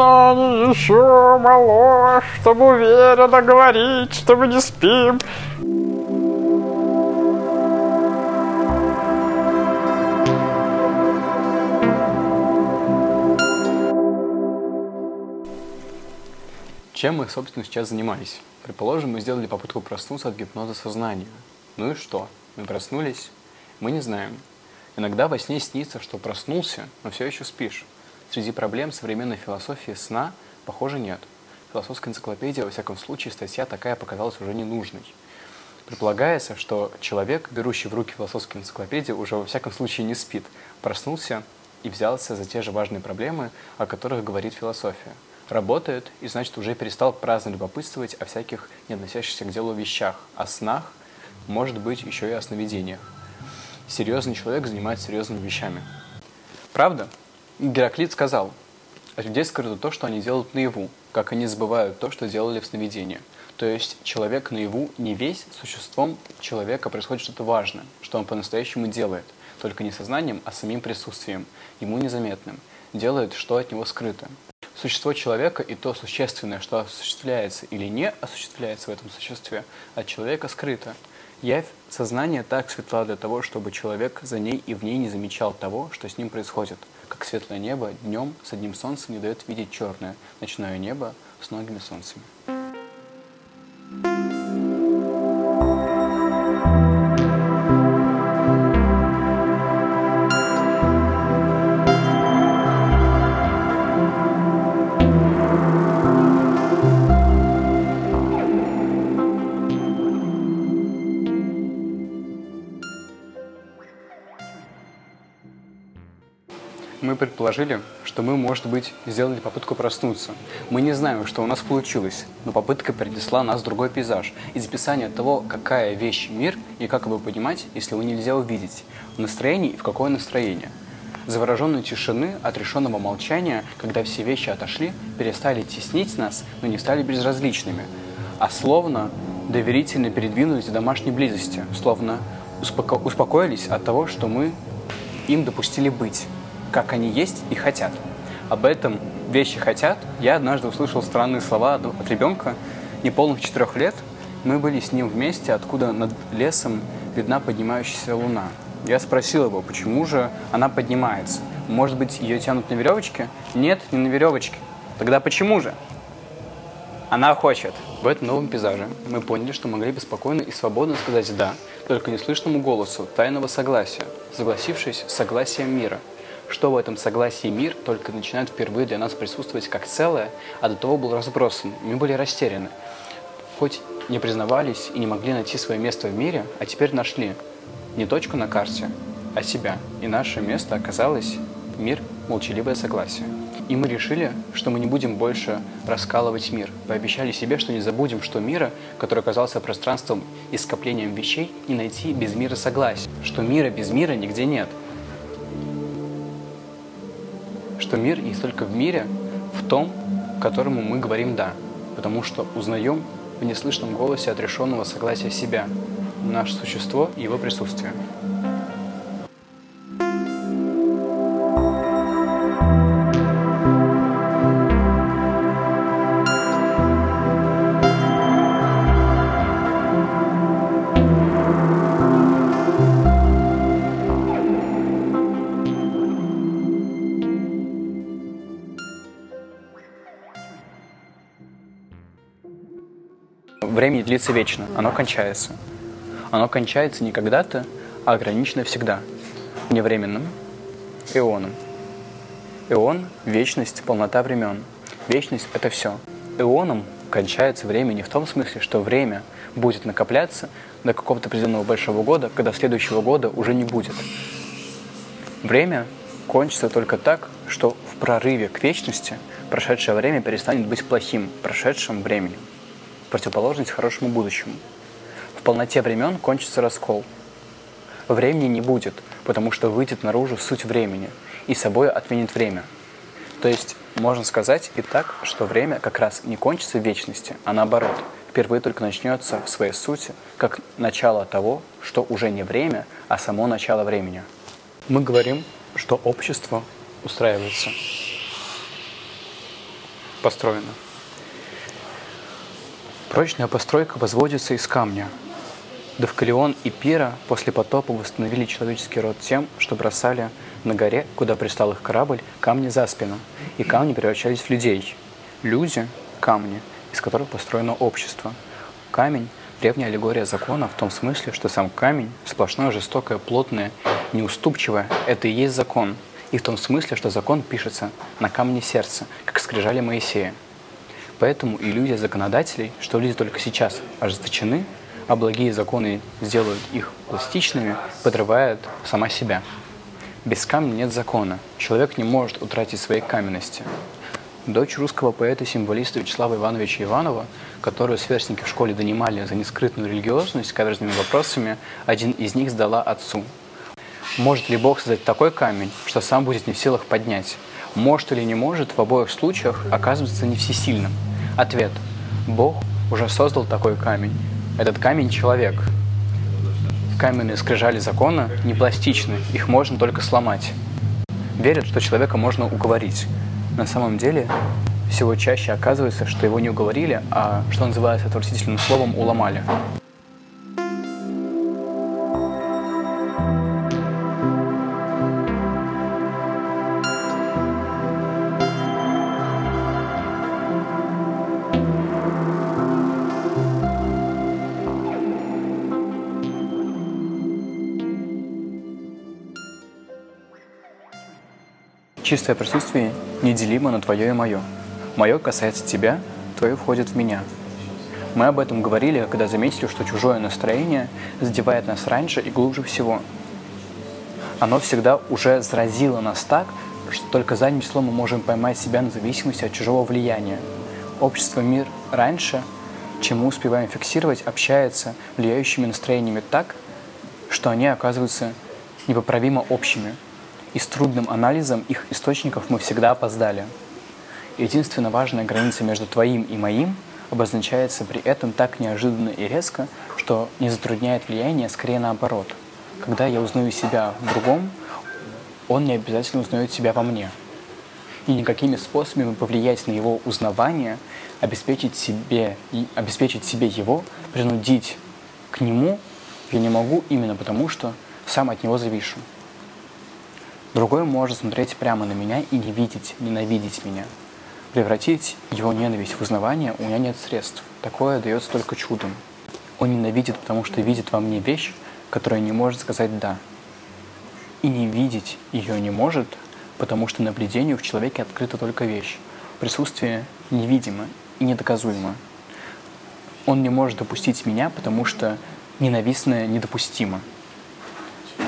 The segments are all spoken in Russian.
знаний, еще мало, чтобы уверенно говорить, что мы не спим. Чем мы, собственно, сейчас занимались? Предположим, мы сделали попытку проснуться от гипноза сознания. Ну и что? Мы проснулись? Мы не знаем. Иногда во сне снится, что проснулся, но все еще спишь. Среди проблем современной философии сна, похоже, нет. Философская энциклопедия, во всяком случае, статья такая показалась уже ненужной. Предполагается, что человек, берущий в руки философскую энциклопедию, уже во всяком случае не спит, проснулся и взялся за те же важные проблемы, о которых говорит философия. Работает и, значит, уже перестал праздно любопытствовать о всяких не относящихся к делу вещах, о снах, может быть, еще и о сновидениях. Серьезный человек занимается серьезными вещами. Правда? Гераклит сказал: от людей скрыто то, что они делают наяву, как они забывают то, что делали в сновидении. То есть человек наяву не весь, существом человека происходит что-то важное, что он по-настоящему делает, только не сознанием, а самим присутствием, ему незаметным, делает, что от него скрыто. Существо человека и то существенное, что осуществляется или не осуществляется в этом существе, от человека скрыто. Явь сознания так светла для того, чтобы человек за ней и в ней не замечал того, что с ним происходит. Как светлое небо днем с одним солнцем не дает видеть черное, ночное небо с многими солнцами. Мы предположили, что мы, может быть, сделали попытку проснуться. Мы не знаем, что у нас получилось, но попытка принесла нас в другой пейзаж. Из описания того, какая вещь мир и как его понимать, если его нельзя увидеть, в настроении и в какое настроение. Завороженной тишины, отрешенного молчания, когда все вещи отошли, перестали теснить нас, но не стали безразличными, а словно доверительно передвинулись в домашней близости, словно успокоились от того, что мы им допустили быть. Как они есть и хотят. Об этом «вещи хотят» я однажды услышал странные слова от ребенка неполных 4 лет. Мы были с ним вместе, откуда над лесом видна поднимающаяся луна. Я спросил его, почему же она поднимается. Может быть, ее тянут на веревочке? Нет, не на веревочке. Тогда почему же? Она хочет. В этом новом пейзаже мы поняли, что могли бы спокойно и свободно сказать «да», только неслышному голосу тайного согласия, согласившись с согласием мира. Что в этом согласии мир только начинает впервые для нас присутствовать как целое, а до того был разбросан, мы были растеряны. Хоть не признавались и не могли найти свое место в мире, а теперь нашли не точку на карте, а себя. И наше место оказалось мир молчаливое согласие. И мы решили, что мы не будем больше раскалывать мир. Пообещали себе, что не забудем, что мира, который оказался пространством и скоплением вещей, не найти без мира согласия, что мира без мира нигде нет. Что мир есть только в мире, в том, которому мы говорим «да», потому что узнаем в неслышном голосе отрешенного согласия себя, наше существо и его присутствие. Время не длится вечно, оно кончается. Оно кончается не когда-то, а ограничено всегда, не временным, эоном. Эон — вечность, полнота времен. Вечность — это все. Эоном кончается время не в том смысле, что время будет накопляться до какого-то определенного большого года, когда следующего года уже не будет. Время кончится только так, что в прорыве к вечности прошедшее время перестанет быть плохим, прошедшим временем. Противоположность хорошему будущему. В полноте времен кончится раскол. Времени не будет, потому что выйдет наружу суть времени и собой отменит время. То есть можно сказать и так, что время как раз не кончится в вечности, а наоборот, впервые только начнется в своей сути, как начало того, что уже не время, а само начало времени. Мы говорим, что общество устраивается. построена. Прочная постройка возводится из камня. Довколеон и Пира после потопа восстановили человеческий род тем, что бросали на горе, куда пристал их корабль, камни за спину, и камни превращались в людей. Люди – камни, из которых построено общество. Камень – древняя аллегория закона в том смысле, что сам камень – сплошное, жестокое, плотное, неуступчивое – это и есть закон. И в том смысле, что закон пишется на камне сердца, как скрижали Моисея. Поэтому иллюзия законодателей, что люди только сейчас ожесточены, а благие законы сделают их пластичными, подрывает сама себя. Без камня нет закона. Человек не может утратить своей каменности. Дочь русского поэта-символиста Вячеслава Ивановича Иванова, которую сверстники в школе донимали за нескрытную религиозность каверзными вопросами, один из них сдала отцу. Может ли Бог создать такой камень, что сам будет не в силах поднять? Может или не может, в обоих случаях оказывается не всесильным? Ответ. Бог уже создал такой камень. Этот камень – человек. Каменные скрижали закона не пластичны, их можно только сломать. Верят, что человека можно уговорить. На самом деле, всего чаще оказывается, что его не уговорили, а, что называется отвратительным словом, уломали. Чистое присутствие неделимо на твое и мое. Мое касается тебя, твое входит в меня. Мы об этом говорили, когда заметили, что чужое настроение задевает нас раньше и глубже всего. Оно всегда уже заразило нас так, что только задним числом мы можем поймать себя на зависимости от чужого влияния. Общество, мир раньше, чем мы успеваем фиксировать, общается влияющими настроениями так, что они оказываются непоправимо общими. И с трудным анализом их источников мы всегда опоздали. Единственно важная граница между твоим и моим обозначается при этом так неожиданно и резко, что не затрудняет влияние, скорее наоборот. Когда я узнаю себя в другом, он не обязательно узнает себя во мне. И никакими способами повлиять на его узнавание, обеспечить себе его, принудить к нему я не могу именно потому, что сам от него завишу. Другой может смотреть прямо на меня и не видеть, ненавидеть меня. Превратить его ненависть в узнавание у меня нет средств. Такое дается только чудом. Он ненавидит, потому что видит во мне вещь, которая не может сказать «да». И не видеть ее не может, потому что наблюдению в человеке открыта только вещь. Присутствие невидимо и недоказуемо. Он не может допустить меня, потому что ненавистное недопустимо.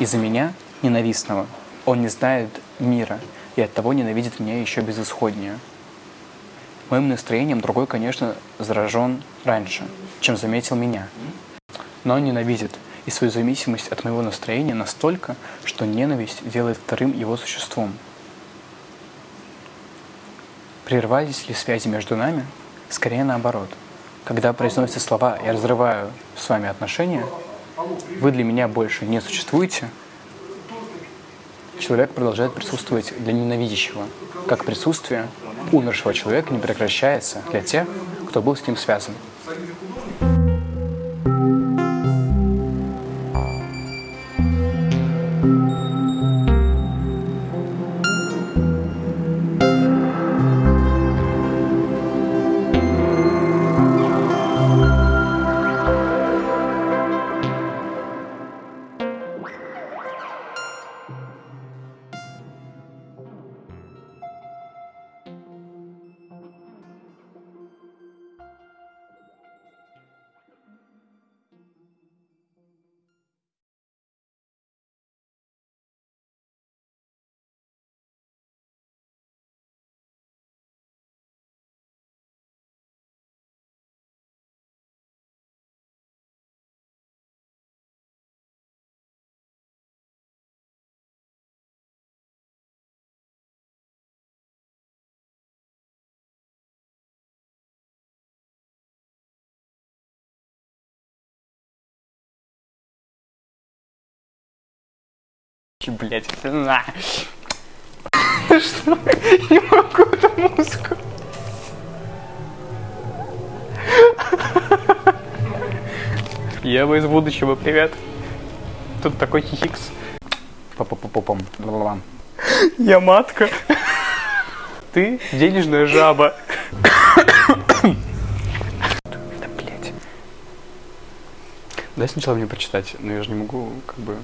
Из-за меня ненавистного. Он не знает мира, и оттого ненавидит меня еще безысходнее. Моим настроением другой, конечно, заражен раньше, чем заметил меня. Но он ненавидит, и свою зависимость от моего настроения настолько, что ненависть делает вторым его существом. Прервались ли связи между нами? Скорее наоборот. Когда произносятся слова «я разрываю с вами отношения», «вы для меня больше не существуете», человек продолжает присутствовать для ненавидящего, как присутствие умершего человека не прекращается для тех, кто был с ним связан. Блять, на. Что? Не могу эту музыку. Ева из будущего, привет. Тут такой хихикс. Па-па-па-па-пам. Я матка. Ты денежная жаба. Да, блядь. Дай сначала мне прочитать, но я же не могу, как бы...